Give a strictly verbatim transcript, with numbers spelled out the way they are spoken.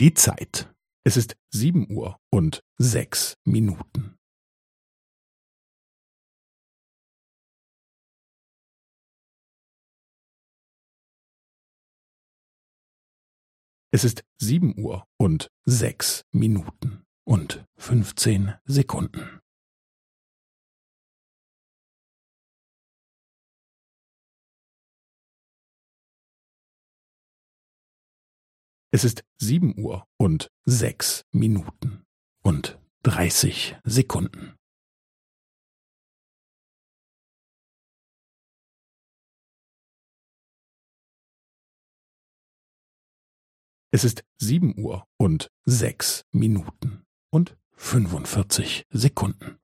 Die Zeit. Es ist sieben Uhr und sechs Minuten. Es ist sieben Uhr und sechs Minuten und fünfzehn Sekunden. Es ist sieben Uhr und sechs Minuten und dreißig Sekunden. Es ist sieben Uhr und sechs Minuten und fünfundvierzig Sekunden.